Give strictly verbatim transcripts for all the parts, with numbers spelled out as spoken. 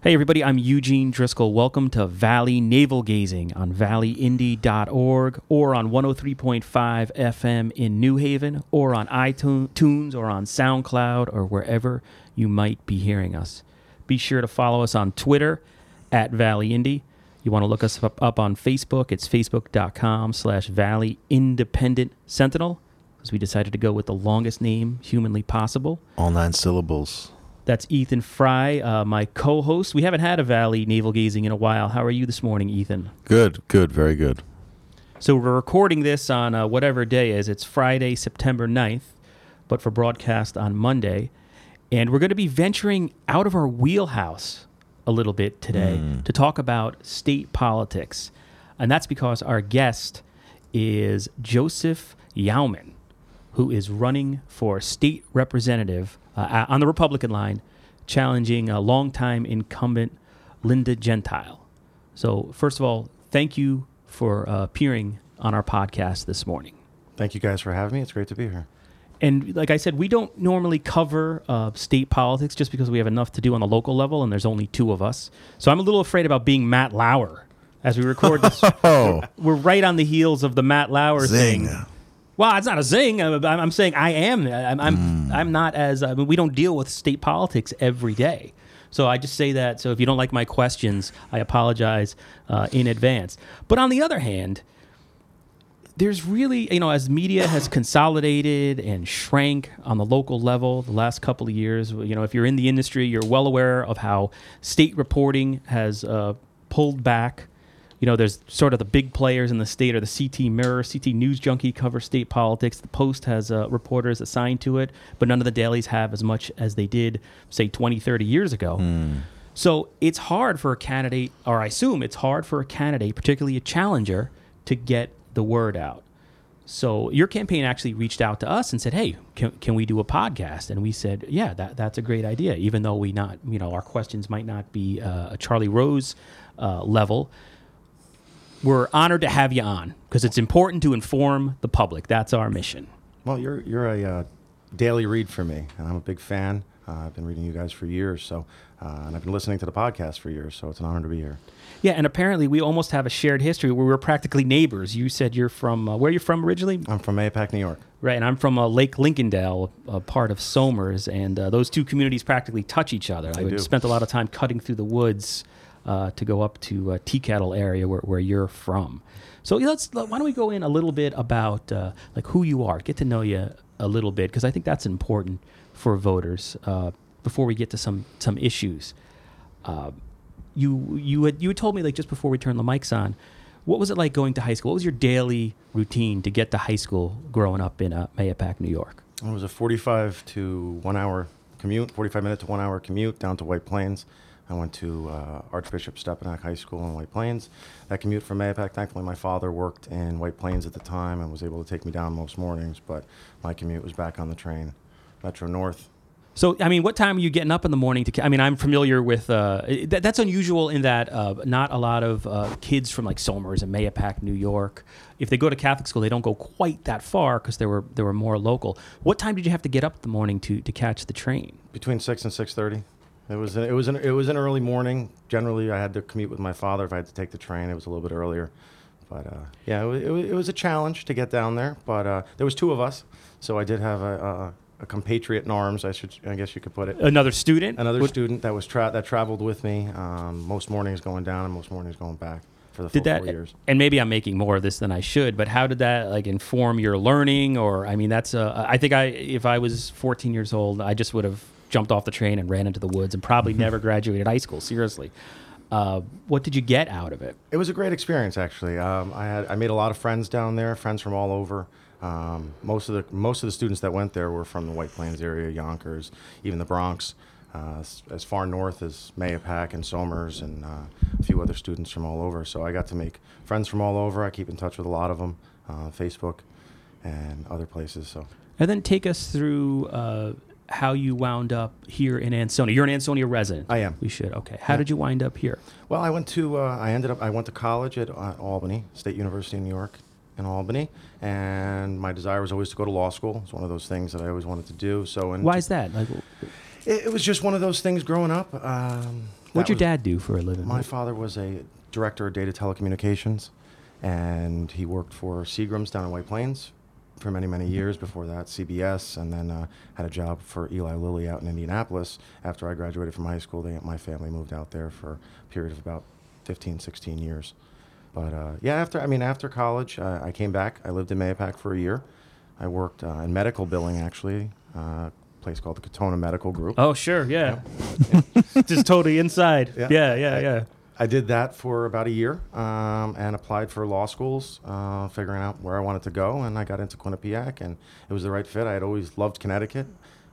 Hey everybody, I'm Eugene Driscoll. Welcome to Valley Navel Gazing on valley indy dot org or on one oh three point five F M in New Haven or on iTunes or on SoundCloud or wherever you might be hearing us. Be sure to follow us on Twitter at Valley Indy. You want to look us up, up on Facebook. It's facebook.com slash Valley Independent Sentinel because we decided to go with the longest name humanly possible. All nine syllables. That's Ethan Fry, uh, my co-host. We haven't had a Valley Navel Gazing in a while. How are you this morning, Ethan? Good, good, very good. So we're recording this on uh, whatever day it is. It's Friday, September ninth, but for broadcast on Monday. And we're going to be venturing out of our wheelhouse a little bit today mm. to talk about state politics. And that's because our guest is Joseph Jaumann, who is running for state representative Uh, on the Republican line, challenging a longtime incumbent, Linda Gentile. So, first of all, thank you for uh, appearing on our podcast this morning. Thank you guys for having me. It's great to be here. And like I said, we don't normally cover uh, state politics just because we have enough to do on the local level, and there's only two of us. So I'm a little afraid about being Matt Lauer as we record this. We're right on the heels of the Matt Lauer Zing. thing. Well, it's not a zing. I'm, I'm saying I am. I'm. I'm, mm. I'm not as. I mean, we don't deal with state politics every day, so I just say that. So if you don't like my questions, I apologize uh, in advance. But on the other hand, there's really, you know, as media has consolidated and shrank on the local level the last couple of years, you know, if you're in the industry, you're well aware of how state reporting has uh, pulled back. You know, there's sort of the big players in the state are the C T Mirror, C T News Junkie cover state politics. The Post has uh, reporters assigned to it, but none of the dailies have as much as they did, say, twenty, thirty years ago. Mm. So it's hard for a candidate, or I assume it's hard for a candidate, particularly a challenger, to get the word out. So your campaign actually reached out to us and said, hey, can, can we do a podcast? And we said, yeah, that, that's a great idea, even though we not, you know, our questions might not be uh, a Charlie Rose uh, level. We're honored to have you on because it's important to inform the public. That's our mission. Well, you're you're a uh, daily read for me, and I'm a big fan. Uh, I've been reading you guys for years, so uh, and I've been listening to the podcast for years, so it's an honor to be here. Yeah, and apparently we almost have a shared history where we're practically neighbors. You said you're from, uh, where are you from originally? I'm from Mahopac, New York. Right, and I'm from uh, Lake Lincolndale, a part of Somers, and uh, those two communities practically touch each other. I spent a lot of time cutting through the woods Uh, to go up to uh, Teakettle area where, where you're from. So let's why don't we go in a little bit about uh, like who you are, get to know you a little bit, because I think that's important for voters uh, before we get to some some issues. Uh, you you had you had told me like just before we turned the mics on, what was it like going to high school? What was your daily routine to get to high school growing up in uh, Mahopac, New York? It was a forty-five to one hour commute, forty-five minute to one hour commute down to White Plains. I went to uh, Archbishop Stepinac High School in White Plains. That commute from Mahopac, thankfully my father worked in White Plains at the time and was able to take me down most mornings, but my commute was back on the train, Metro North. So, I mean, what time are you getting up in the morning? To? I mean, I'm familiar with, uh, that, that's unusual in that uh, not a lot of uh, kids from like Somers and Mahopac, New York, if they go to Catholic school, they don't go quite that far because they were they were more local. What time did you have to get up in the morning to, to catch the train? Between six and six thirty. It was an, it was an, it was an early morning. Generally, I had to commute with my father. If I had to take the train, it was a little bit earlier. But uh, yeah, it was, it was it was a challenge to get down there. But uh, there was two of us, so I did have a, a, a compatriot in arms. I should I guess you could put it. Another student. Another what? student that was tra- that traveled with me. Um, most mornings going down and most mornings going back. The did that, years. And maybe I'm making more of this than I should, but how did that like inform your learning? Or I mean, that's uh, I think I if I was fourteen years old, I just would have jumped off the train and ran into the woods and probably never graduated high school. Seriously, uh, what did you get out of it? It was a great experience, actually. Um, I had I made a lot of friends down there, friends from all over. Um, most of the most of the students that went there were from the White Plains area, Yonkers, even the Bronx. Uh, as far north as Mahopac and Somers and uh, a few other students from all over. So I got to make friends from all over. I keep in touch with a lot of them on uh, Facebook and other places. So, and then take us through uh, how you wound up here in Ansonia. You're an Ansonia resident. I am. We should. Okay. How yeah. did you wind up here? Well, I went to uh, I ended up I went to college at uh, Albany State University in New York. in Albany, and my desire was always to go to law school. It's one of those things that I always wanted to do. So, and why is that? Like, it, it was just one of those things growing up. Um, What'd your dad do for a living? My father was a director of data telecommunications, and he worked for Seagram's down in White Plains for many, many years. Before that, C B S, and then uh, had a job for Eli Lilly out in Indianapolis. After I graduated from high school, they, my family moved out there for a period of about fifteen, sixteen years. But uh, yeah, after I mean, after college, uh, I came back. I lived in Mahopac for a year. I worked uh, in medical billing, actually, uh, a place called the Katona Medical Group. Oh, sure, yeah. yeah. yeah. Just totally inside. Yeah, yeah, yeah. I, yeah. I did that for about a year um, and applied for law schools, uh, figuring out where I wanted to go, and I got into Quinnipiac, and it was the right fit. I had always loved Connecticut,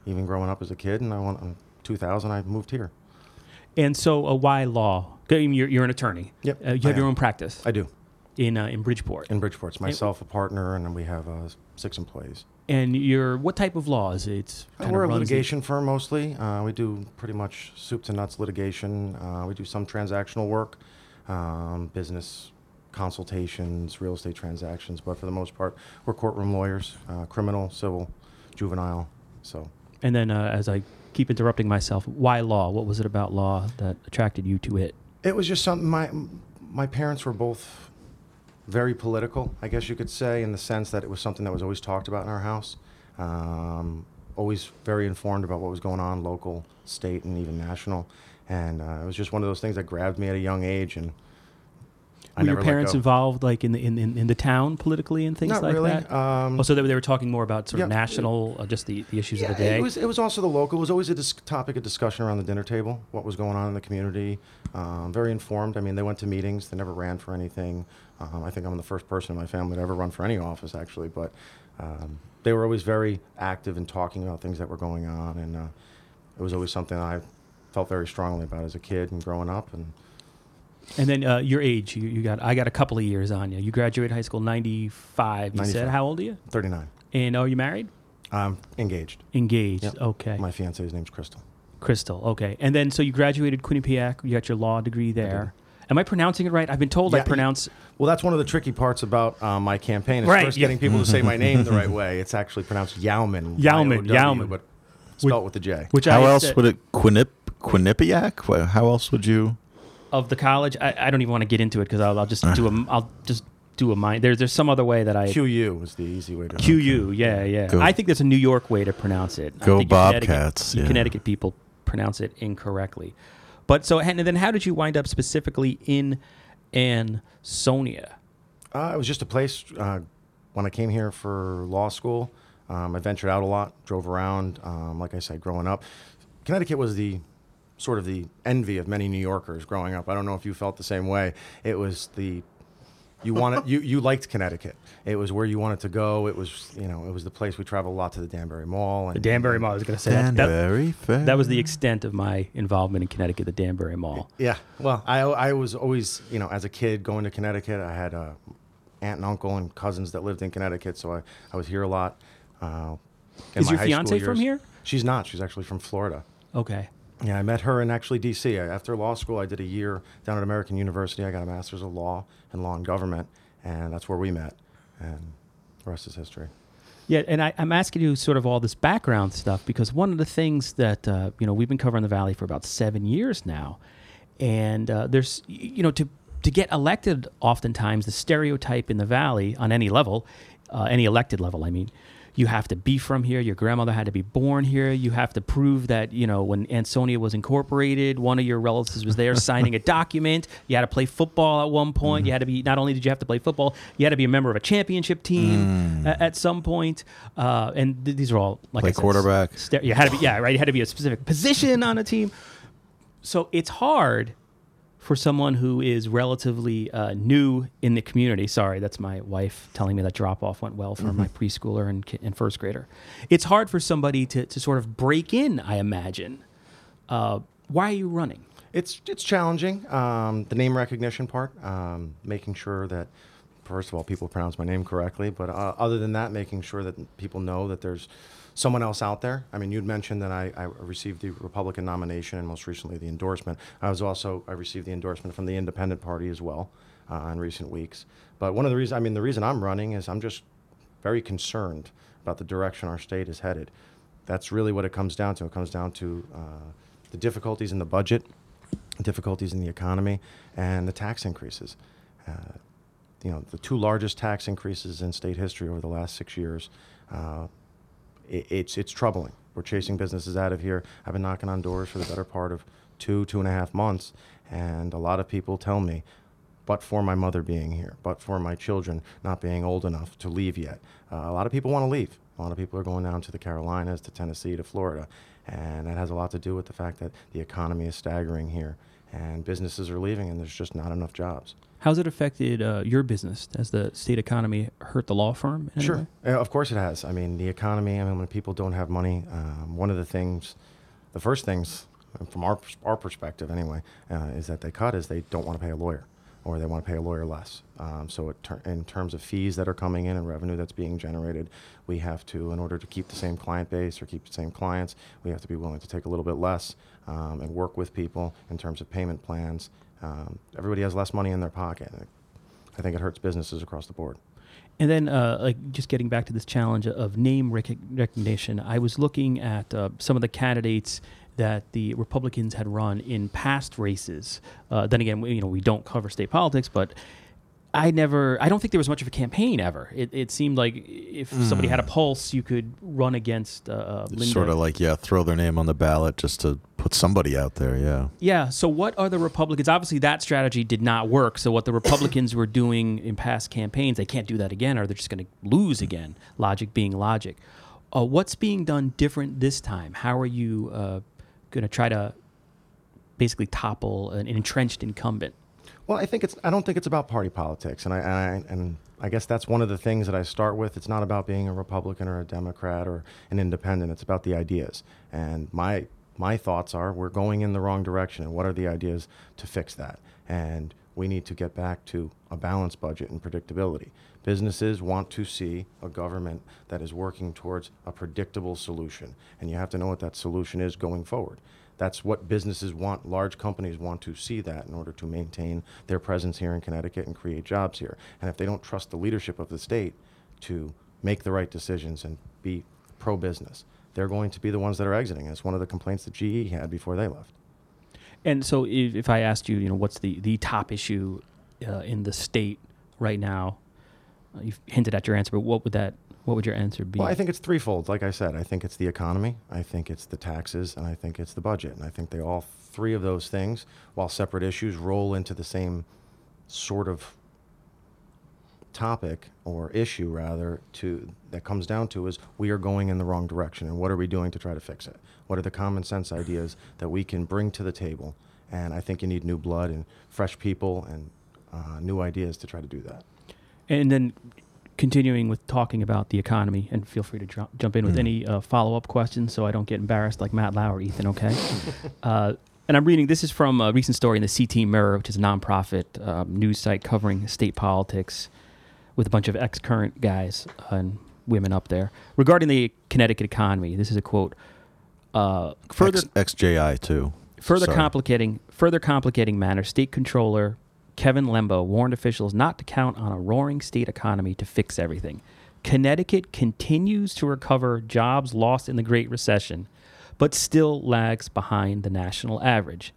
even growing up as a kid, and I went, in two thousand I moved here. And so uh, why law? You're, you're an attorney. Yep. Uh, you have I your am. own practice. I do. In uh, in Bridgeport. In Bridgeport. It's myself, a partner, and then we have uh, six employees. And you're, what type of law is it? Uh, we're a litigation it? firm mostly. Uh, we do pretty much soup to nuts litigation. Uh, we do some transactional work, um, business consultations, real estate transactions. But for the most part, we're courtroom lawyers, uh, criminal, civil, juvenile. So. And then uh, as I keep interrupting myself, why law? What was it about law that attracted you to it? It was just something, my my parents were both very political, I guess you could say, in the sense that it was something that was always talked about in our house. Um, always very informed about what was going on, local, state, and even national. And uh, it was just one of those things that grabbed me at a young age. And I were never your parents involved, like in the in, in, in the town politically and things Not like really. that? Um, oh, so they, they were talking more about sort yeah, of national, uh, just the, the issues yeah, of the day. It was it was also the local. It was always a dis- topic of discussion around the dinner table. What was going on in the community? Um, very informed. I mean, they went to meetings. They never ran for anything. Um, I think I'm the first person in my family to ever run for any office, actually. But um, they were always very active in talking about things that were going on, and uh, it was always something I felt very strongly about as a kid and growing up. And. And then uh, your age, you, you got I got a couple of years on you. You graduated high school in ninety-five, you ninety-five. Said. How old are you? thirty-nine. And are you married? Um, engaged. Engaged, yep. Okay. My fiance's name's Crystal. Crystal, okay. And then so you graduated Quinnipiac. You got your law degree there. I Am I pronouncing it right? I've been told yeah, I pronounce... Well, that's one of the tricky parts about um, my campaign. It's right, first yeah. getting people to say my name the right way. It's actually pronounced Jaumann. Jaumann, Jaumann. But spelled with, with the J. Which How I else said. would it... Quinnip, Quinnipiac? How else would you... Of the college, I, I don't even want to get into it because I'll, I'll just do a I'll just do a mind. There's there's some other way that I Q U is the easy way to Q U. Okay. Yeah, yeah. Go. I think there's a New York way to pronounce it. Go I think Bobcats. Connecticut, yeah. Connecticut people pronounce it incorrectly. But so and then how did you wind up specifically in Ansonia? Uh, it was just a place uh, when I came here for law school. Um, I ventured out a lot, drove around. Um, like I said, growing up, Connecticut was the sort of the envy of many New Yorkers growing up. I don't know if you felt the same way. It was the, you wanted, you, you liked Connecticut. It was where you wanted to go. It was, you know, it was the place. We traveled a lot to the Danbury Mall. And the Danbury Mall, I was going to say. Danbury that, that, that was the extent of my involvement in Connecticut, the Danbury Mall. Yeah, well, I, I was always, you know, as a kid going to Connecticut, I had a aunt and uncle and cousins that lived in Connecticut, so I, I was here a lot. Uh, Is your fiance from here? She's not. She's actually from Florida. Okay. Yeah, I met her in actually D C After law school, I did a year down at American University. I got a master's of law and law and government, and that's where we met. And the rest is history. Yeah, and I, I'm asking you sort of all this background stuff because one of the things that uh, you know we've been covering the Valley for about seven years now, and uh, there's you know to to get elected, oftentimes the stereotype in the Valley on any level, uh, any elected level, I mean. You have to be from here. Your grandmother had to be born here. You have to prove that, you know, when Ansonia was incorporated, one of your relatives was there signing a document. You had to play football at one point. Mm. You had to be, not only did you have to play football, you had to be a member of a championship team mm. at, at some point. Uh, and th- these are all, like play I said, quarterback. St- you had to be, yeah, right. You had to be a specific position on a team. So it's hard for someone who is relatively uh, new in the community. Sorry, that's my wife telling me that drop-off went well for mm-hmm. my preschooler and, and first grader. It's hard for somebody to, to sort of break in, I imagine. Uh, why are you running? It's it's challenging. Um, the name recognition part, um, making sure that, first of all, people pronounce my name correctly, but uh, other than that, making sure that people know that there's someone else out there. I mean, you'd mentioned that I, I received the Republican nomination and most recently the endorsement. I was also, I received the endorsement from the Independent Party as well uh, in recent weeks. But one of the reasons, I mean, the reason I'm running is I'm just very concerned about the direction our state is headed. That's really what it comes down to. It comes down to uh, the difficulties in the budget, difficulties in the economy, and the tax increases. Uh, you know, the two largest tax increases in state history over the last six years, uh, it, it's, it's troubling. We're chasing businesses out of here. I've been knocking on doors for the better part of two, two and a half months, and a lot of people tell me, but for my mother being here, but for my children not being old enough to leave yet. Uh, a lot of people want to leave. A lot of people are going down to the Carolinas, to Tennessee, to Florida, and that has a lot to do with the fact that the economy is staggering here, and businesses are leaving, and there's just not enough jobs. How's it affected uh, your business? Has the state economy hurt the law firm? Sure, uh, of course it has. I mean, the economy, I mean, when people don't have money, um, one of the things, the first things, from our, our perspective anyway, uh, is that they cut is they don't want to pay a lawyer, or they want to pay a lawyer less. Um, so it ter- in terms of fees that are coming in and revenue that's being generated, we have to, in order to keep the same client base or keep the same clients, we have to be willing to take a little bit less um, and work with people in terms of payment plans. Um, everybody has less money in their pocket. I think it hurts businesses across the board. And then, uh, like, just getting back to this challenge of name rec- recognition, I was looking at uh, some of the candidates that the Republicans had run in past races. Uh, then again, we, you know, we don't cover state politics, but I never, I don't think there was much of a campaign ever. It, it seemed like if mm. somebody had a pulse, you could run against uh, Linda. Sort of like, yeah, throw their name on the ballot just to put somebody out there, yeah. Yeah, so what are the Republicans? Obviously, that strategy did not work. So what the Republicans were doing in past campaigns, they can't do that again, or they're just going to lose again, logic being logic. Uh, what's being done different this time? How are you... Uh, going to try to basically topple an entrenched incumbent? Well, I think it's. I don't think it's about party politics, and I, and I and I guess that's one of the things that I start with. It's not about being a Republican or a Democrat or an independent. It's about the ideas. And my my thoughts are we're going in the wrong direction. And what are the ideas to fix that? And we need to get back to a balanced budget and predictability. Businesses want to see a government that is working towards a predictable solution, and you have to know what that solution is going forward. That's what businesses want. Large companies want to see that in order to maintain their presence here in Connecticut and create jobs here. And if they don't trust the leadership of the state to make the right decisions and be pro-business, they're going to be the ones that are exiting. It's one of the complaints that G E had before they left. And so if, if I asked you, you know, what's the, the top issue uh, in the state right now, you've hinted at your answer, but what would that? What would your answer be? Well, I think it's threefold. Like I said, I think it's the economy, I think it's the taxes, and I think it's the budget. And I think they all three of those things, while separate issues, roll into the same sort of topic or issue, rather, to that comes down to is we are going in the wrong direction, and what are we doing to try to fix it? What are the common sense ideas that we can bring to the table? And I think you need new blood and fresh people and uh, new ideas to try to do that. And then continuing with talking about the economy, and feel free to ju- jump in with mm. any uh, follow-up questions so I don't get embarrassed like Matt Lauer, Ethan, okay? uh, and I'm reading, this is from a recent story in the C T Mirror, which is a nonprofit um, news site covering state politics with a bunch of ex-current guys and women up there. Regarding the Connecticut economy, this is a quote. Uh, further X, XJI, too. Further Sorry. complicating, further complicating matter, state controller Kevin Lembo warned officials not to count on a roaring state economy to fix everything. Connecticut continues to recover jobs lost in the Great Recession, but still lags behind the national average.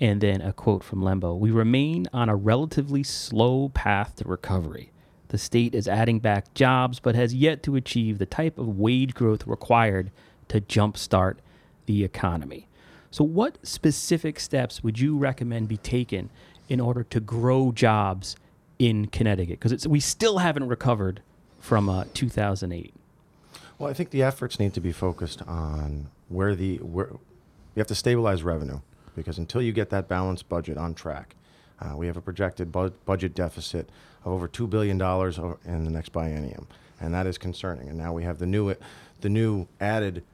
And then a quote from Lembo, "We remain on a relatively slow path to recovery. The state is adding back jobs, but has yet to achieve the type of wage growth required to jumpstart the economy." So what specific steps would you recommend be taken in order to grow jobs in Connecticut? Because we still haven't recovered from uh, two thousand eight. Well, I think the efforts need to be focused on where the... where you have to stabilize revenue, because until you get that balanced budget on track, uh, we have a projected bu- budget deficit of over two billion dollars in the next biennium, and that is concerning. And now we have the new, the new added,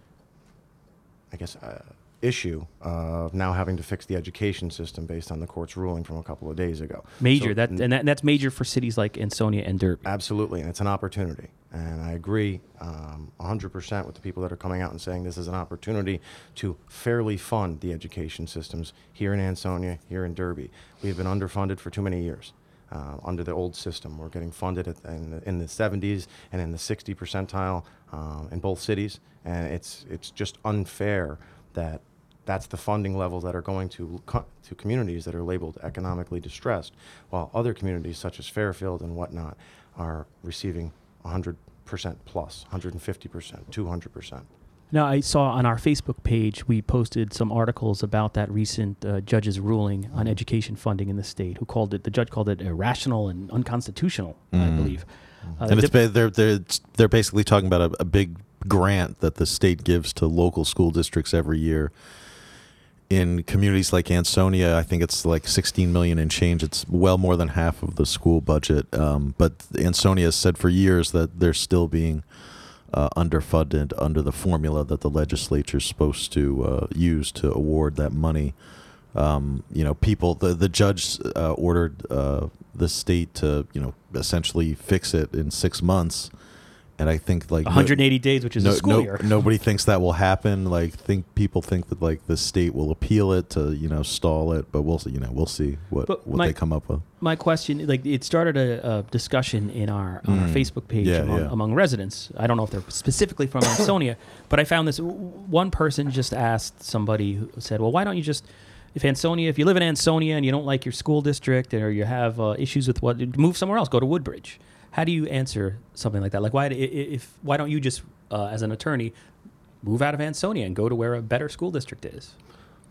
I guess... Uh, issue of now having to fix the education system based on the court's ruling from a couple of days ago. Major, so, that and, that and that's major for cities like Ansonia and Derby. Absolutely, and it's an opportunity. And I agree um, one hundred percent with the people that are coming out and saying this is an opportunity to fairly fund the education systems here in Ansonia, here in Derby. We have been underfunded for too many years. Uh, under the old system, we're getting funded at, in, the, in the seventies and in the sixtieth percentile um, in both cities, and it's it's just unfair that that's the funding levels that are going to co- to communities that are labeled economically distressed, while other communities such as Fairfield and whatnot are receiving one hundred percent plus, one hundred fifty percent, two hundred percent. Now, I saw on our Facebook page, we posted some articles about that recent uh, judge's ruling on education funding in the state, who called it, the judge called it irrational and unconstitutional, mm. I believe. Uh, and it's, they're, they're, they're basically talking about a, a big grant that the state gives to local school districts every year. In communities like Ansonia, I think it's like sixteen million and change. It's well more than half of the school budget. Um, but Ansonia has said for years that they're still being uh, underfunded under the formula that the legislature is supposed to uh, use to award that money. Um, you know, people, the, the judge uh, ordered uh, the state to, you know, essentially fix it in six months. And I think like one hundred eighty no, days, which is no, a school no, year. Nobody thinks that will happen. Like, think people think that like the state will appeal it to, you know, stall it, but we'll see, you know, we'll see what, but what my, they come up with. My question, like, it started a, a discussion in our on mm. our Facebook page yeah, among, yeah. among residents. I don't know if they're specifically from Ansonia, but I found this one person just asked somebody who said, "Well, why don't you just if Ansonia, if you live in Ansonia and you don't like your school district or you have uh, issues with what, move somewhere else, go to Woodbridge." How do you answer something like that? Like, why if why don't you just, uh, as an attorney, move out of Ansonia and go to where a better school district is?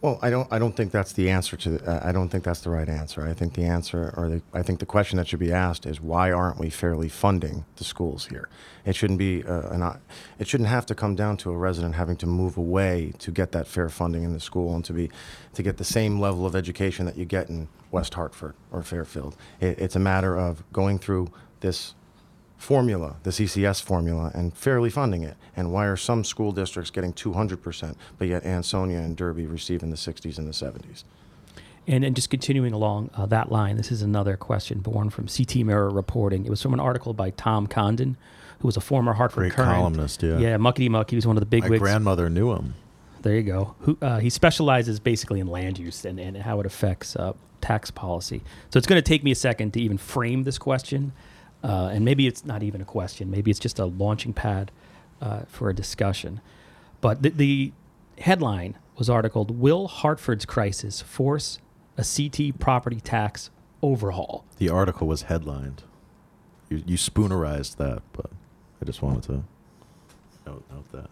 Well, I don't. I don't think that's the answer to. The, uh, I don't think that's the right answer. I think the answer, or the, I think the question that should be asked is, why aren't we fairly funding the schools here? It shouldn't be. Uh, not, it shouldn't have to come down to a resident having to move away to get that fair funding in the school and to be, to get the same level of education that you get in West Hartford or Fairfield. It, it's a matter of going through this formula, this E C S formula, and fairly funding it. And why are some school districts getting two hundred percent, but yet Ansonia and Derby receive in the sixties and the seventies? And then just continuing along uh, that line, this is another question born from C T Mirror reporting. It was from an article by Tom Condon, who was a former Hartford Great Current. columnist, yeah. Yeah, muckety-muck. He was one of the big wigs. My grandmother knew him. There you go. Who, uh, he specializes basically in land use and, and how it affects uh, tax policy. So it's going to take me a second to even frame this question. Uh, and maybe it's not even a question. Maybe it's just a launching pad uh, for a discussion. But the, the headline was articled, "Will Hartford's Crisis Force a C T Property Tax Overhaul?" The article was headlined. You, you spoonerized that, but I just wanted to note, note that.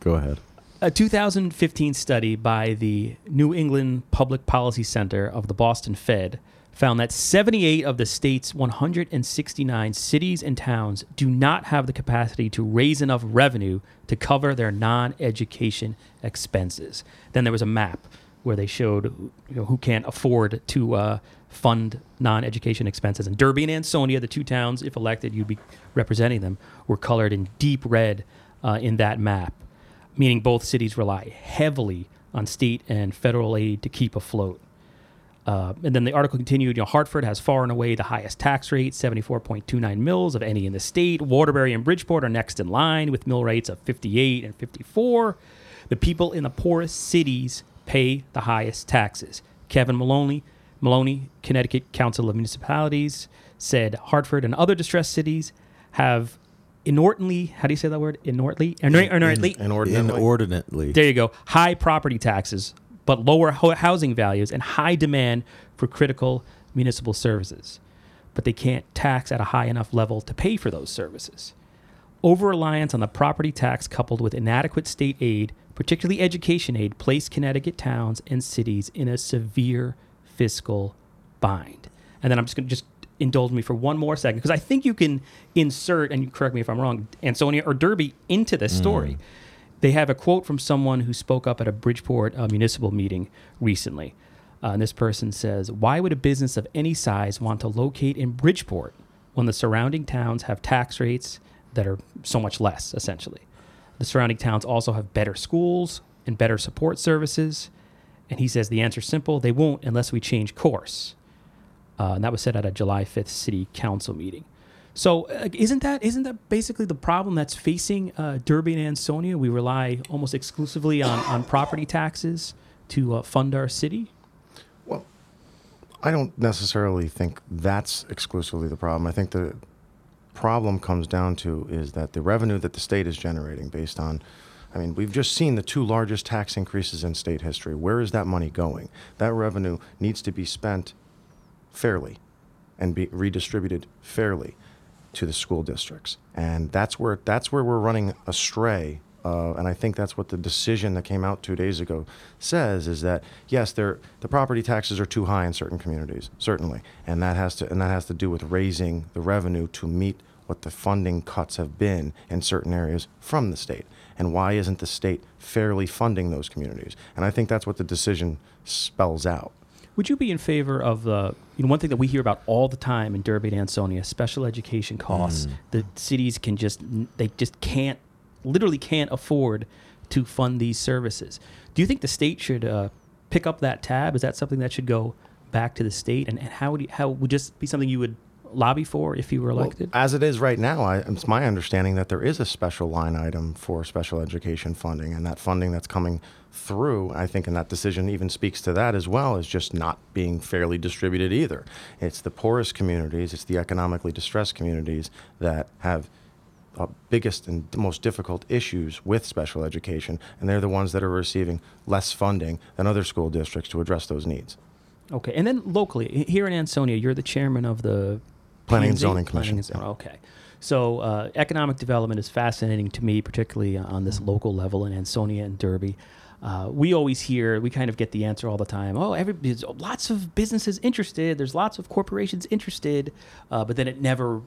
Go ahead. A two thousand fifteen study by the New England Public Policy Center of the Boston Fed found that seventy-eight of the state's one hundred sixty-nine cities and towns do not have the capacity to raise enough revenue to cover their non-education expenses. Then there was a map where they showed, you know, who can't afford to uh, fund non-education expenses. And Derby and Ansonia, the two towns, if elected, you'd be representing them, were colored in deep red uh, in that map, meaning both cities rely heavily on state and federal aid to keep afloat. Uh, and then the article continued, you know, Hartford has far and away the highest tax rate, seventy-four point two nine mils of any in the state. Waterbury and Bridgeport are next in line with mill rates of fifty-eight and fifty-four. The people in the poorest cities pay the highest taxes. Kevin Maloney, Maloney, Connecticut Council of Municipalities, said Hartford and other distressed cities have inordinately, how do you say that word? Inordinately? Inordinately. Inordinately. Inordinately. There you go. High property taxes, but lower housing values and high demand for critical municipal services. But they can't tax at a high enough level to pay for those services. Over-reliance on the property tax coupled with inadequate state aid, particularly education aid, placed Connecticut towns and cities in a severe fiscal bind. And then I'm just going to just indulge me for one more second, because I think you can insert, and you correct me if I'm wrong, Ansonia or Derby into this mm. story. They have a quote from someone who spoke up at a Bridgeport uh, municipal meeting recently. Uh, and this person says, "Why would a business of any size want to locate in Bridgeport when the surrounding towns have tax rates that are so much less, essentially? The surrounding towns also have better schools and better support services." And he says the answer's simple. They won't unless we change course. Uh, and that was said at a July fifth city council meeting. So uh, isn't that isn't that basically the problem that's facing uh, Derby and Ansonia? We rely almost exclusively on, on property taxes to uh, fund our city? Well, I don't necessarily think that's exclusively the problem. I think the problem comes down to is that the revenue that the state is generating based on I mean, we've just seen the two largest tax increases in state history. Where is that money going? That revenue needs to be spent fairly and be redistributed fairly to the school districts. And that's where, that's where we're running astray. Uh, and I think that's what the decision that came out two days ago says, is that, yes, the property taxes are too high in certain communities, certainly. And that has to, and that has to do with raising the revenue to meet what the funding cuts have been in certain areas from the state. And why isn't the state fairly funding those communities? And I think that's what the decision spells out. Would you be in favor of the, you know, one thing that we hear about all the time in Derby and Ansonia, special education costs, mm. the cities can just, they just can't, literally can't afford to fund these services. Do you think the state should uh, pick up that tab? Is that something that should go back to the state? And, and how would you, how would just be something you would lobby for if you were elected? Well, as it is right now, I, it's my understanding that there is a special line item for special education funding, and that funding that's coming through, I think, and that decision even speaks to that as well, is just not being fairly distributed either. It's the poorest communities, it's the economically distressed communities that have Uh, biggest and most difficult issues with special education, and they're the ones that are receiving less funding than other school districts to address those needs. Okay, and then locally, here in Ansonia, you're the chairman of the Planning and Zoning Commission. Planning and Zoning. Okay, so uh, economic development is fascinating to me, particularly on this local level in Ansonia and Derby. Uh, we always hear, we kind of get the answer all the time, oh, every, there's lots of businesses interested, there's lots of corporations interested, uh, but then it never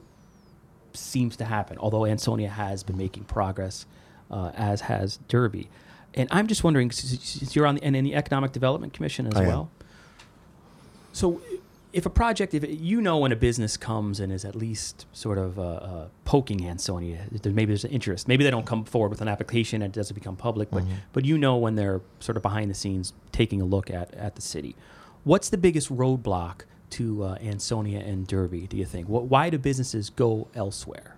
seems to happen, although Ansonia has been making progress, uh, as has Derby. And I'm just wondering, since you're on the, and in the Economic Development Commission as I well. Am. So if a project, if you know when a business comes and is at least sort of uh, uh, poking Ansonia, maybe there's an interest. Maybe they don't come forward with an application and it doesn't become public, but, mm-hmm. but you know when they're sort of behind the scenes taking a look at, at the city. What's the biggest roadblock to uh, Ansonia and Derby, do you think? What, why do businesses go elsewhere?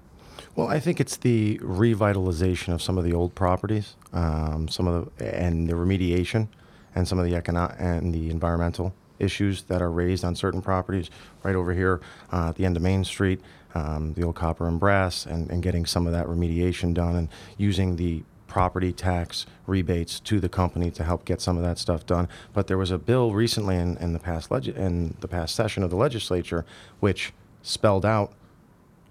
Well, I think it's the revitalization of some of the old properties, um, some of the, and the remediation, and some of the economic and the environmental issues that are raised on certain properties. Right over here uh, at the end of Main Street, um, the old copper and brass, and, and getting some of that remediation done, and using the property tax rebates to the company to help get some of that stuff done. But there was a bill recently in, in the past leg- in the past session of the legislature which spelled out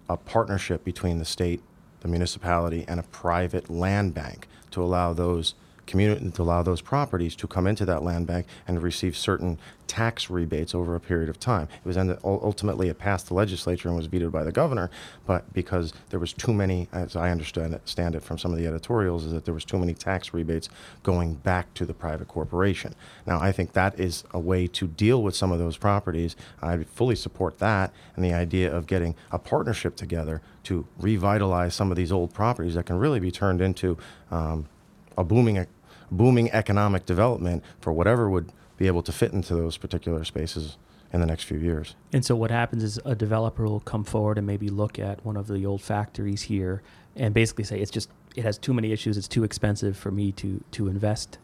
a partnership between the state, the municipality, and a private land bank to allow those community to allow those properties to come into that land bank and receive certain tax rebates over a period of time. It was ended, ultimately it passed the legislature and was vetoed by the governor, but because there was too many, as I understand it, stand it from some of the editorials, is that there was too many tax rebates going back to the private corporation. Now, I think that is a way to deal with some of those properties. I fully support that, and the idea of getting a partnership together to revitalize some of these old properties that can really be turned into um, a booming a booming economic development for whatever would be able to fit into those particular spaces in the next few years. And so what happens is a developer will come forward and maybe look at one of the old factories here and basically say, it's just, it has too many issues, it's too expensive for me to, to invest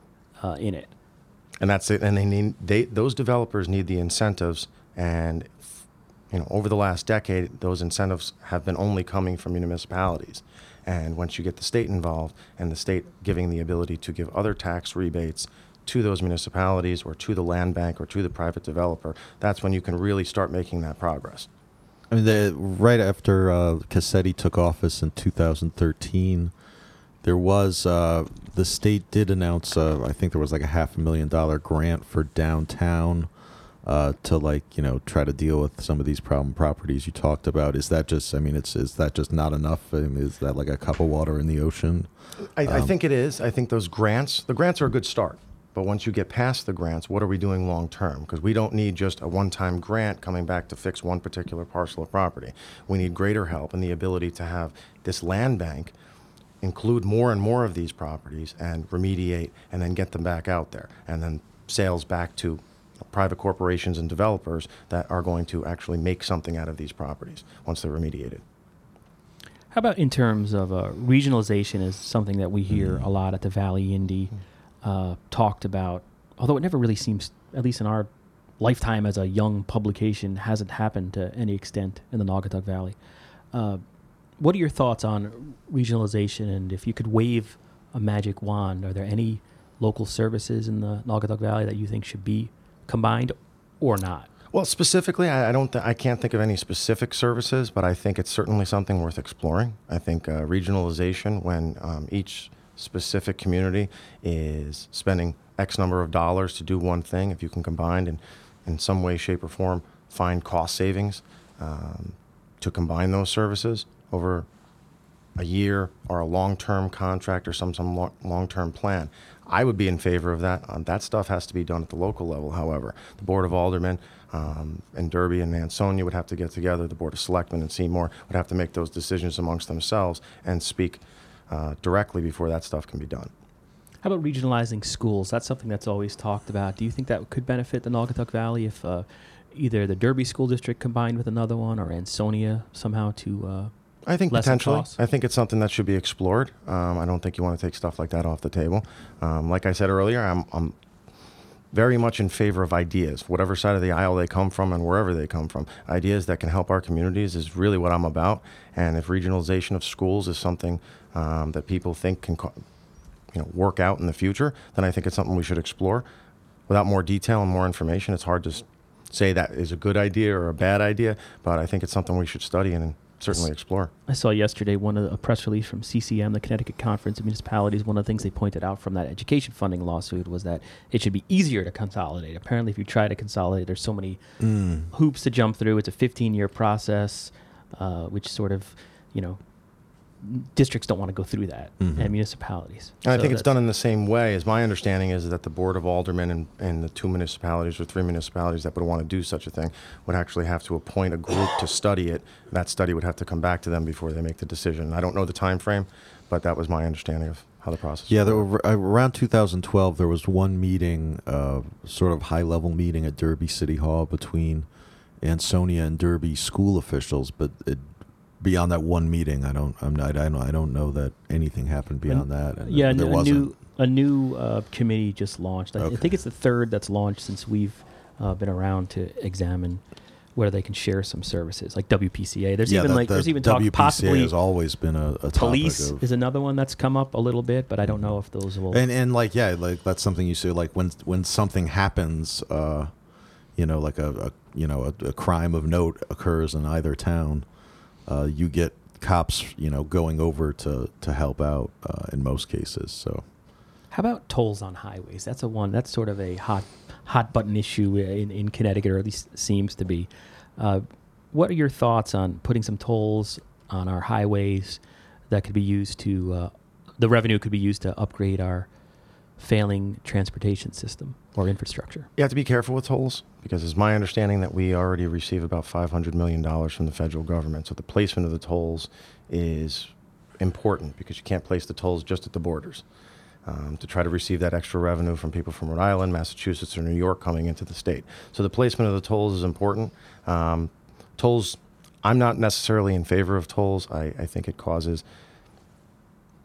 uh, in it. And that's it. And they need, they, those developers need the incentives, and you know, over the last decade, those incentives have been only coming from municipalities. And once you get the state involved, and the state giving the ability to give other tax rebates to those municipalities or to the land bank or to the private developer, that's when you can really start making that progress. I mean, the, right after uh, Cassetti took office in two thousand thirteen, there was, uh, the state did announce, uh, I think there was like a half a million dollar grant for downtown uh, to like, you know, try to deal with some of these problem properties you talked about. Is that just, I mean, it's, is that just not enough? I mean, is that like a cup of water in the ocean? I, um, I think it is. I think those grants, the grants are a good start. But once you get past the grants, what are we doing long term? Because we don't need just a one-time grant coming back to fix one particular parcel of property. We need greater help and the ability to have this land bank include more and more of these properties and remediate and then get them back out there. And then sales back to private corporations and developers that are going to actually make something out of these properties once they're remediated. How about in terms of uh, regionalization is something that we hear mm-hmm. a lot at the Valley Indy uh, talked about, although it never really seems, at least in our lifetime as a young publication, hasn't happened to any extent in the Naugatuck Valley. Uh, what are your thoughts on regionalization, and if you could wave a magic wand, are there any local services in the Naugatuck Valley that you think should be combined or not? Well, specifically, I, I don't. Th- I can't think of any specific services, but I think it's certainly something worth exploring. I think uh, regionalization, when um, each specific community is spending X number of dollars to do one thing, if you can combine and in some way, shape, or form find cost savings um, to combine those services over a year or a long-term contract or some some lo- long-term plan, I would be in favor of that. Um, that stuff has to be done at the local level, however. The Board of Aldermen um, in Derby and Ansonia would have to get together. The Board of Selectmen in Seymour would have to make those decisions amongst themselves and speak uh, directly before that stuff can be done. How about regionalizing schools? That's something that's always talked about. Do you think that could benefit the Naugatuck Valley if uh, either the Derby School District combined with another one or Ansonia somehow to... Uh I think Less potentially. I think it's something that should be explored. Um, I don't think you want to take stuff like that off the table. Um, like I said earlier, I'm, I'm very much in favor of ideas, whatever side of the aisle they come from and wherever they come from. Ideas that can help our communities is really what I'm about. And if regionalization of schools is something um, that people think can co- you know, work out in the future, then I think it's something we should explore. Without more detail and more information, it's hard to s- say that is a good idea or a bad idea, but I think it's something we should study and certainly explore. I saw yesterday one of the, a press release from C C M, the Connecticut Conference of Municipalities. One of the things they pointed out from that education funding lawsuit was that it should be easier to consolidate. Apparently, if you try to consolidate, there's so many mm. hoops to jump through. It's a fifteen-year process, uh, which sort of, you know, districts don't want to go through that, mm-hmm. and municipalities. And so I think it's done in the same way. As my understanding is that the Board of Aldermen and, and the two municipalities or three municipalities that would want to do such a thing would actually have to appoint a group to study it. That study would have to come back to them before they make the decision. I don't know the time frame, but that was my understanding of how the process yeah, worked. Yeah, around two thousand twelve, there was one meeting, uh, sort of high-level meeting at Derby City Hall between Ansonia and Derby school officials, but it beyond that one meeting, I don't. I'm not. I don't. I don't know that anything happened beyond that. And yeah, there a wasn't. new a new uh, committee just launched. I, okay. I think it's the third that's launched since we've uh, been around to examine where they can share some services, like W P C A. There's yeah, even that, like there's even talk W P C A possibly has always been a, a police of, is another one that's come up a little bit, but I don't know if those will. And and like yeah, like that's something you see. Like when when something happens, uh, you know, like a, a you know a, a crime of note occurs in either town. Uh, you get cops, you know, going over to, to help out uh, in most cases. So, how about tolls on highways? That's a one. That's sort of a hot hot button issue in, in Connecticut, or at least seems to be. Uh, what are your thoughts on putting some tolls on our highways that could be used to uh, the revenue could be used to upgrade our failing transportation system or infrastructure? You have to be careful with tolls because it's my understanding that we already receive about five hundred million dollars from the federal government. So the placement of the tolls is important because you can't place the tolls just at the borders. Um, to try to receive that extra revenue from people from Rhode Island, Massachusetts, or New York coming into the state. So the placement of the tolls is important. Um, tolls, I'm not necessarily in favor of tolls. I, I think it causes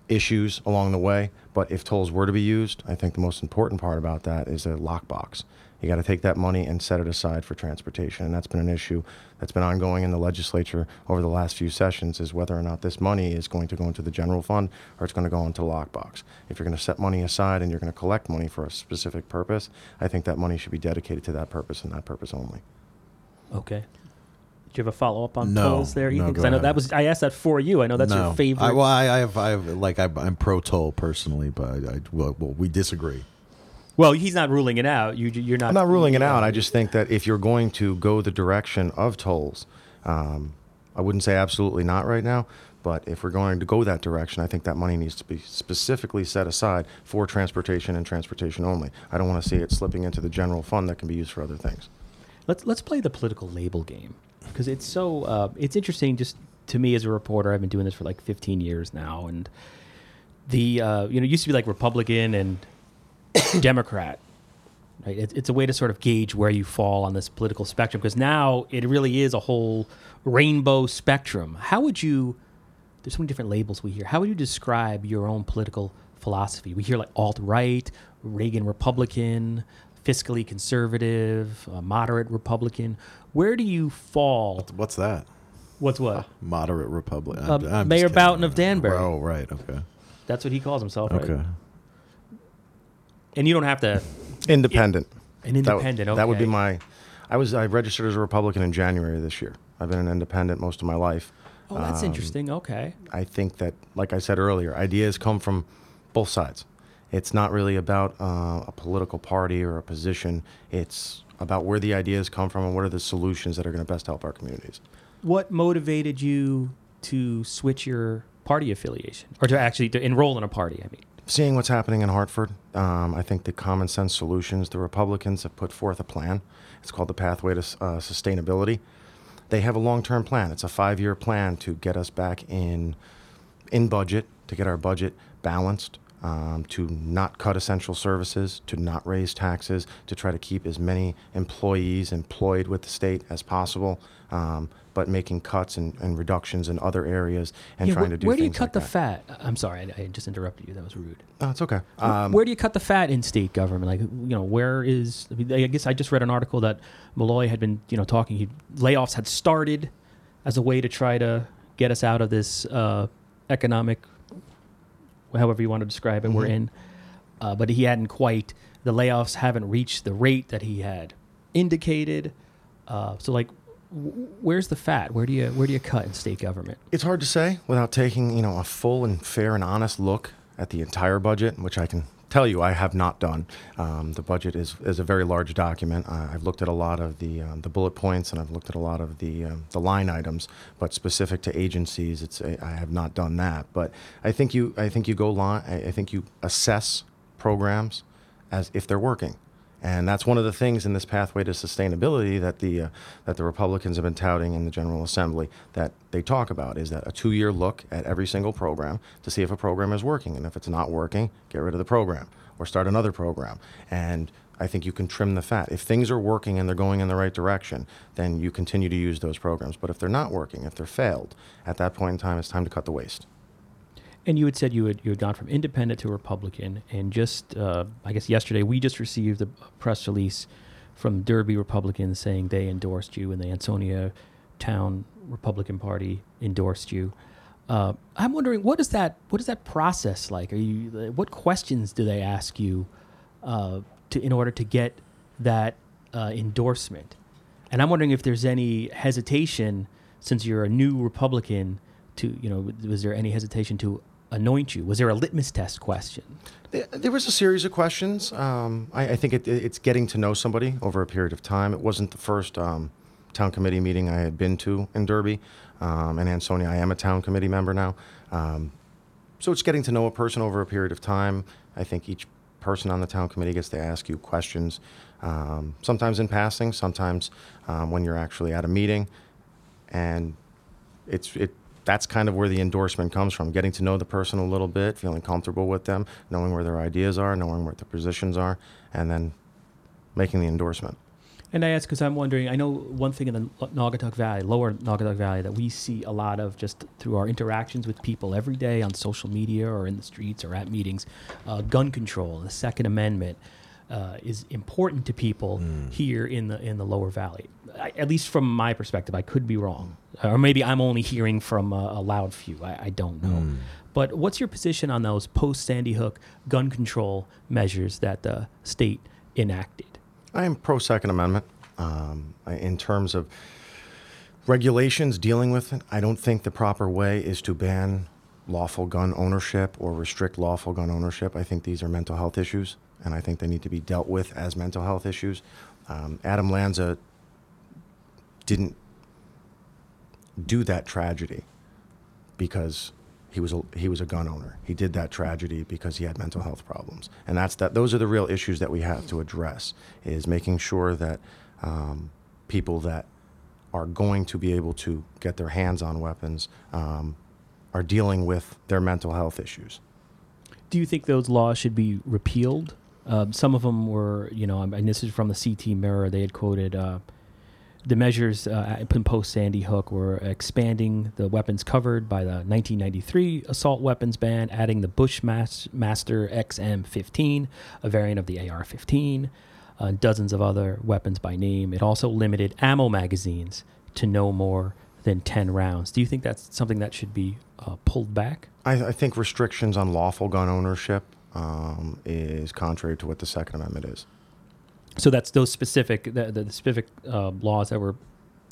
issues along the way, but if tolls were to be used, I think the most important part about that is a lockbox. You got to take that money and set it aside for transportation, and that's been an issue that's been ongoing in the legislature over the last few sessions, is whether or not this money is going to go into the general fund or it's going to go into the lockbox. If you're going to set money aside and you're going to collect money for a specific purpose, I think that money should be dedicated to that purpose and that purpose only. Okay. Do you have a follow-up on no, tolls there, Ethan? Because no, I know ahead. that was I asked that for you. I know that's no. your favorite. I, well, I, I have, I have, like, I, I'm pro-toll personally, but I, I well, well, we disagree. Well, he's not ruling it out. You, you're not. I'm not ruling it out. I just think that if you're going to go the direction of tolls, um, I wouldn't say absolutely not right now. But if we're going to go that direction, I think that money needs to be specifically set aside for transportation and transportation only. I don't want to see it slipping into the general fund that can be used for other things. Let's let's play the political label game. Because it's so, uh, it's interesting just to me as a reporter. I've been doing this for like fifteen years now. And the, uh, you know, it used to be like Republican and Democrat, right? It's, it's a way to sort of gauge where you fall on this political spectrum. Because now it really is a whole rainbow spectrum. How would you, there's so many different labels we hear. How would you describe your own political philosophy? We hear like alt-right, Reagan Republican, fiscally conservative, uh, moderate Republican. Where do you fall? What's that? What's what? Uh, moderate Republican. Uh, Mayor Bounton of Danbury. Oh, right. Okay. That's what he calls himself, right? Okay. And you don't have to... Independent. Yeah, an independent, that, okay. That would be my... I was I registered as a Republican in January this year. I've been an independent most of my life. Oh, that's um, interesting. Okay. I think that, like I said earlier, ideas come from both sides. It's not really about uh, a political party or a position. It's about where the ideas come from and what are the solutions that are going to best help our communities. What motivated you to switch your party affiliation or to actually to enroll in a party, I mean? Seeing what's happening in Hartford, um, I think the common sense solutions, the Republicans have put forth a plan. It's called the Pathway to uh, Sustainability. They have a long-term plan. It's a five-year plan to get us back in in budget, to get our budget balanced, um, to not cut essential services, to not raise taxes, to try to keep as many employees employed with the state as possible, um, but making cuts and, and reductions in other areas and yeah, trying wh- to do where do you cut like the that. fat? I'm sorry, I, I just interrupted you. That was rude. Oh, it's okay. Um, where do you cut the fat in state government? Like, you know, where is, I mean, I guess I just read an article that Malloy had been, you know, talking, he, layoffs had started as a way to try to get us out of this uh, economic, however you want to describe it, mm-hmm. we're in. Uh, but he hadn't quite, the layoffs haven't reached the rate that he had indicated. Uh, so like, where's the fat? Where do you where do you cut in state government? It's hard to say without taking, you know, a full and fair and honest look at the entire budget, which I can tell you I have not done. Um, the budget is is a very large document. Uh, I've looked at a lot of the um, the bullet points and I've looked at a lot of the um, the line items, but specific to agencies, it's a, I have not done that. But I think you I think you go line, I think you assess programs as if they're working. And that's one of the things in this pathway to sustainability that the uh, that the Republicans have been touting in the General Assembly that they talk about is that a two-year look at every single program to see if a program is working. And if it's not working, get rid of the program or start another program. And I think you can trim the fat. If things are working and they're going in the right direction, then you continue to use those programs. But if they're not working, if they're failed, at that point in time, it's time to cut the waste. And you had said you had you had gone from independent to Republican, and just uh, I guess yesterday we just received a press release from Derby Republicans saying they endorsed you, and the Ansonia Town Republican Party endorsed you. Uh, I'm wondering what is that what is that process like? Are you what questions do they ask you uh, to in order to get that uh, endorsement? And I'm wondering if there's any hesitation since you're a new Republican. To you know, was there any hesitation to anoint you? Was there a litmus test question? There was a series of questions. Um, I, I think it, it's getting to know somebody over a period of time. It wasn't the first um, town committee meeting I had been to in Derby. Um, and Ansonia, I am a town committee member now. Um, so it's getting to know a person over a period of time. I think each person on the town committee gets to ask you questions, um, sometimes in passing, sometimes um, when you're actually at a meeting. And it's it. That's kind of where the endorsement comes from, getting to know the person a little bit, feeling comfortable with them, knowing where their ideas are, knowing what their positions are, and then making the endorsement. And I ask because I'm wondering, I know one thing in the Naugatuck Valley, lower Naugatuck Valley, that we see a lot of just through our interactions with people every day on social media or in the streets or at meetings, uh, gun control, the Second Amendment uh, is important to people mm. here in the in the lower valley. I, at least from my perspective, I could be wrong. Or maybe I'm only hearing from a, a loud few. I, I don't know. Mm. But what's your position on those post-Sandy Hook gun control measures that the state enacted? I am pro-Second Amendment. Um, I, in terms of regulations dealing with it, I don't think the proper way is to ban lawful gun ownership or restrict lawful gun ownership. I think these are mental health issues, and I think they need to be dealt with as mental health issues. Um, Adam Lanza didn't do that tragedy because he was a, he was a gun owner. He did that tragedy because he had mental health problems, and that's that. Those are the real issues that we have to address: is making sure that um, people that are going to be able to get their hands on weapons um, are dealing with their mental health issues. Do you think those laws should be repealed? Uh, some of them were, you know, and this is from the C T Mirror. They had quoted. Uh, The measures uh, post Sandy Hook were expanding the weapons covered by the nineteen ninety-three assault weapons ban, adding the Bushmaster X M fifteen, a variant of the A R fifteen, uh, dozens of other weapons by name. It also limited ammo magazines to no more than ten rounds. Do you think that's something that should be uh, pulled back? I, I think restrictions on lawful gun ownership um, is contrary to what the Second Amendment is. So that's those specific the, the specific uh, laws that were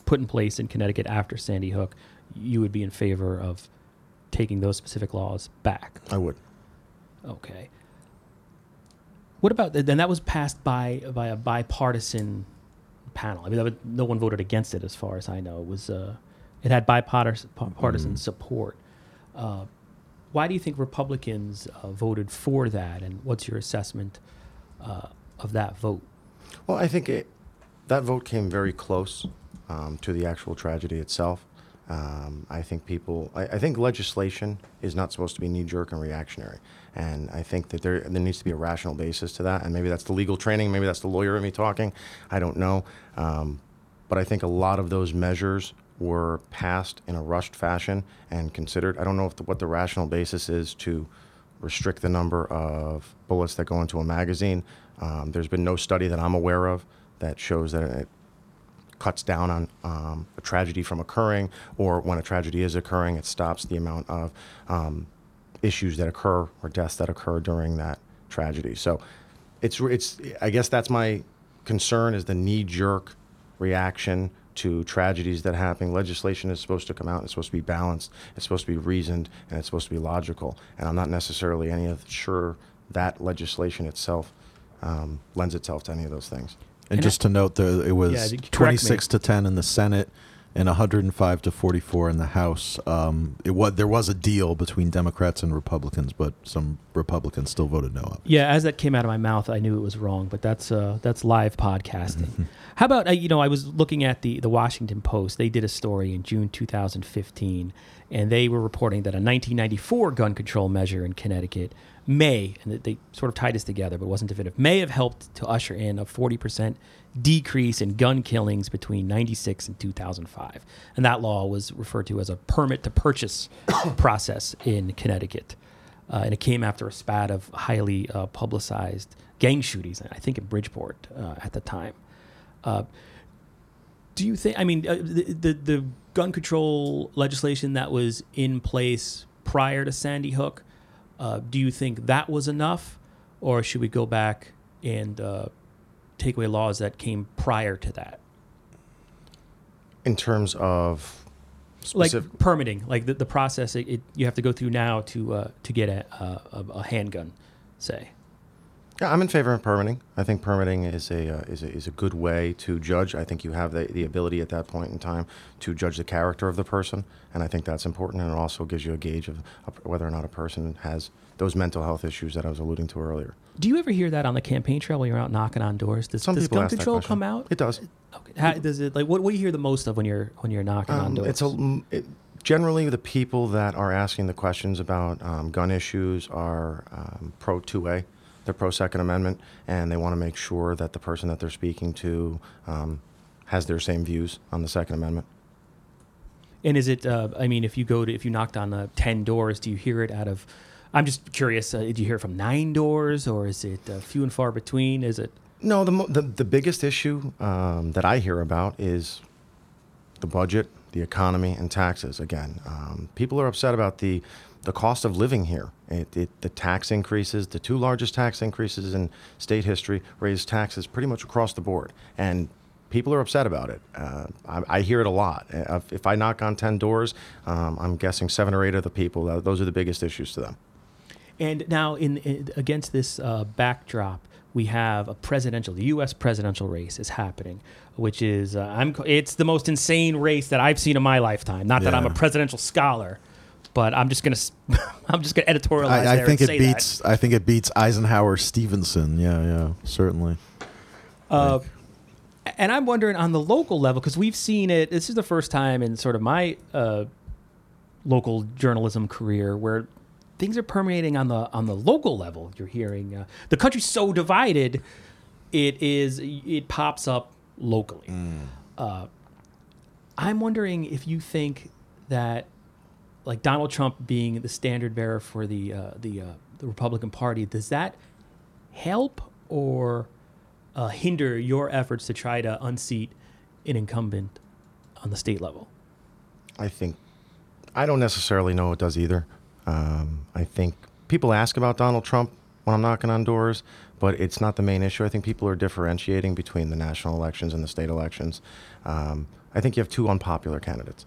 put in place in Connecticut after Sandy Hook. You would be in favor of taking those specific laws back? I would. Okay. What about then? That was passed by by a bipartisan panel. I mean, that would, no one voted against it, as far as I know. It was uh, it had bipartisan mm. support. Uh, why do you think Republicans uh, voted for that? And what's your assessment uh, of that vote? Well, I think it, that vote came very close um, to the actual tragedy itself. Um, I think people, I, I think legislation is not supposed to be knee-jerk and reactionary. And I think that there there needs to be a rational basis to that. And maybe that's the legal training. Maybe that's the lawyer in me talking. I don't know. Um, but I think a lot of those measures were passed in a rushed fashion and considered. I don't know if the, what the rational basis is to restrict the number of bullets that go into a magazine. Um, there's been no study that I'm aware of that shows that it cuts down on um, a tragedy from occurring, or when a tragedy is occurring, it stops the amount of um, issues that occur or deaths that occur during that tragedy. So it's, it's. I guess that's my concern, is the knee-jerk reaction to tragedies that happen. Legislation is supposed to come out. It's supposed to be balanced. It's supposed to be reasoned, and it's supposed to be logical. And I'm not necessarily any sure that legislation itself um, lends itself to any of those things. And, and just I, to note, there it was yeah, twenty-six to ten in the Senate and one hundred five to forty-four in the House. Um, it was there was a deal between Democrats and Republicans, but some Republicans still voted no. Obviously. Yeah, as that came out of my mouth, I knew it was wrong. But that's uh, that's live podcasting. Mm-hmm. How about uh, you know I was looking at the the Washington Post. They did a story in June two thousand fifteen, and they were reporting that a nineteen ninety-four gun control measure in Connecticut may, and they sort of tied this together, but wasn't definitive, may have helped to usher in a forty percent decrease in gun killings between ninety-six and two thousand five. And that law was referred to as a permit to purchase process in Connecticut. Uh, and it came after a spat of highly uh, publicized gang shootings, I think in Bridgeport uh, at the time. Uh, do you think, I mean, uh, the, the, the gun control legislation that was in place prior to Sandy Hook, Uh, do you think that was enough, or should we go back and uh, take away laws that came prior to that? In terms of specific- like permitting, like the, the process it, it, you have to go through now to uh, to get a, a, a handgun, say. Yeah, I'm in favor of permitting. I think permitting is a, uh, is a is a good way to judge. I think you have the, the ability at that point in time to judge the character of the person, and I think that's important, and it also gives you a gauge of whether or not a person has those mental health issues that I was alluding to earlier. Do you ever hear that on the campaign trail when you're out knocking on doors? Does, Some does gun control come out? It does. Okay. How, does it, like, what, what do you hear the most of when you're when you're knocking um, on doors? It's a, it, generally, the people that are asking the questions about um, gun issues are um, pro two A. They're pro-Second Amendment, and they want to make sure that the person that they're speaking to um, has their same views on the Second Amendment. And is it, uh, I mean, if you go to, if you knocked on uh, ten doors, do you hear it out of, I'm just curious, uh, do you hear it from nine doors, or is it uh, few and far between? Is it? No, the the, the biggest issue um, that I hear about is the budget, the economy, and taxes. Again, um, people are upset about the the cost of living here. It, it, the tax increases, the two largest tax increases in state history, raised taxes pretty much across the board. And people are upset about it. Uh, I, I hear it a lot. If I knock on ten doors, um, I'm guessing seven or eight of the people, uh, those are the biggest issues to them. And now in, in against this uh, backdrop, we have a presidential, the U S presidential race is happening, which is, uh, I'm. it's the most insane race that I've seen in my lifetime. Not yeah. that I'm a presidential scholar, but I'm just gonna, I'm just gonna editorialize. I, I there think and it say beats. That. I think it beats Eisenhower Stevenson. Yeah, yeah, certainly. Uh, like. And I'm wondering on the local level, because we've seen it. This is the first time in sort of my uh, local journalism career where things are permeating on the on the local level. You're hearing uh, the country's so divided, it is it pops up locally. Mm. Uh, I'm wondering if you think that, like Donald Trump being the standard bearer for the uh, the, uh, the Republican Party, does that help or uh, hinder your efforts to try to unseat an incumbent on the state level? I think, I don't necessarily know it does either. Um, I think people ask about Donald Trump when I'm knocking on doors, but it's not the main issue. I think people are differentiating between the national elections and the state elections. Um, I think you have two unpopular candidates.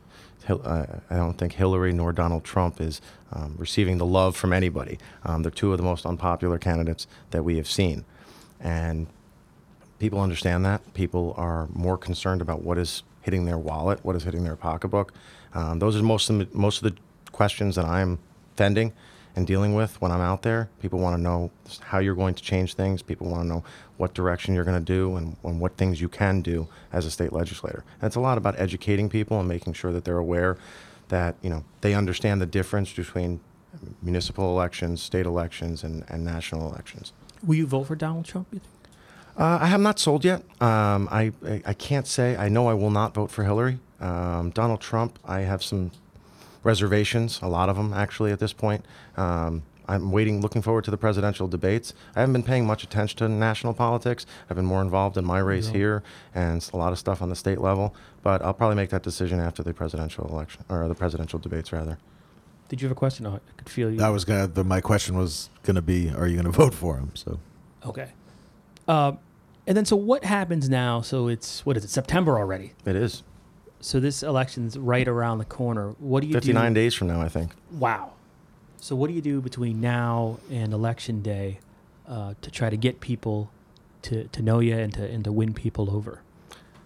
Uh, I don't think Hillary nor Donald Trump is um, receiving the love from anybody. Um, they're two of the most unpopular candidates that we have seen. And people understand that. People are more concerned about what is hitting their wallet, what is hitting their pocketbook. Um, those are most of, the, most of the questions that I'm fending and dealing with when I'm out there. People want to know how you're going to change things. People want to know what direction you're going to do and, and what things you can do as a state legislator. And it's a lot about educating people and making sure that they're aware that, you know, they understand the difference between municipal elections, state elections, and, and national elections. Will you vote for Donald Trump, you think? Uh, I have not sold yet. Um, I, I I can't say. I know I will not vote for Hillary. Um, Donald Trump, I have some reservations, a lot of them actually at this point. Um, I'm waiting, looking forward to the presidential debates. I haven't been paying much attention to national politics. I've been more involved in my race yeah. here and a lot of stuff on the state level. But I'll probably make that decision after the presidential election, or the presidential debates rather. Did you have a question? I could feel you. I was gonna. The, my question was gonna be, are you gonna vote for him? So. Okay. Uh, and then, so what happens now? So it's, what is it, September already? It is. So this election's right around the corner. What do you fifty-nine do? fifty-nine days from now, I think. Wow. So what do you do between now and election day uh, to try to get people to, to know you and to, and to win people over?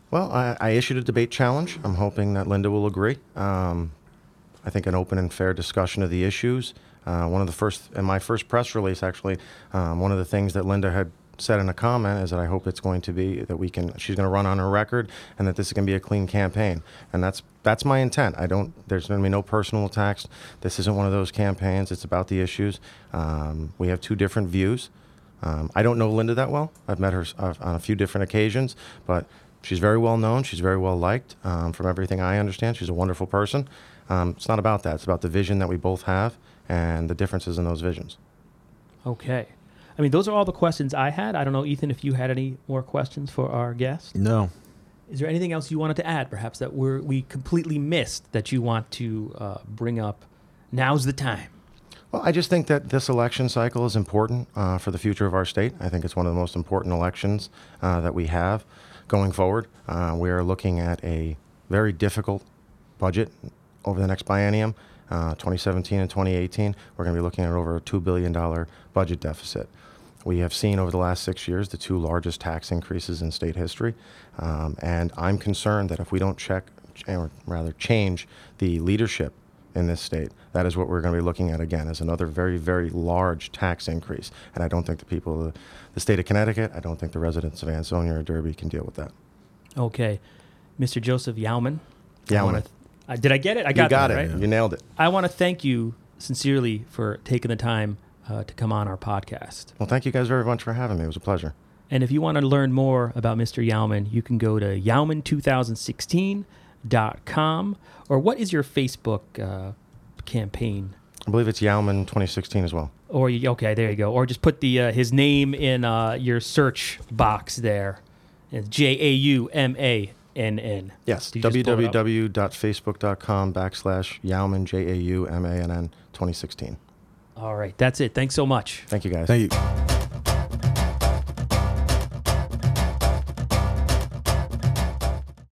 Well, I, I issued a debate challenge. I'm hoping that Linda will agree. Um, I think an open and fair discussion of the issues. Uh, one of the first, in my first press release, actually, um, one of the things that Linda had said in a comment is that I hope it's going to be that we can, she's going to run on her record and that this is going to be a clean campaign. And that's, that's my intent. I don't, there's going to be no personal attacks. This isn't one of those campaigns. It's about the issues. Um, we have two different views. Um, I don't know Linda that well. I've met her uh, on a few different occasions, but she's very well known. She's very well liked. Um, from everything I understand, she's a wonderful person. Um, it's not about that. It's about the vision that we both have and the differences in those visions. Okay. I mean, those are all the questions I had. I don't know, Ethan, if you had any more questions for our guest? No. Is there anything else you wanted to add, perhaps, that we're, we completely missed that you want to uh, bring up? Now's the time. Well, I just think that this election cycle is important uh, for the future of our state. I think it's one of the most important elections uh, that we have going forward. Uh, we are looking at a very difficult budget over the next biennium. Uh, twenty seventeen and twenty eighteen, we're going to be looking at over a two billion dollars budget deficit. We have seen over the last six years the two largest tax increases in state history, um, and I'm concerned that if we don't check, or rather change, the leadership in this state, that is what we're going to be looking at again, as another very, very large tax increase. And I don't think the people of the, the state of Connecticut, I don't think the residents of Ansonia or Derby can deal with that. Okay. Mister Joseph Jaumann. Jaumann. Uh, did I get it? I got, you got that, it. Right? You nailed it. I want to thank you sincerely for taking the time uh, to come on our podcast. Well, thank you guys very much for having me. It was a pleasure. And if you want to learn more about Mister Jaumann, you can go to Jaumann twenty sixteen dot com. Or what is your Facebook uh, campaign? I believe it's Jaumann twenty sixteen as well. Or okay, there you go. Or just put the uh, his name in uh, your search box there. It's J A U M A. N N. Yes, www.facebook.com backslash Jaumann, J A U M A N N twenty sixteen. All right, that's it. Thanks so much. Thank you, guys. Thank you.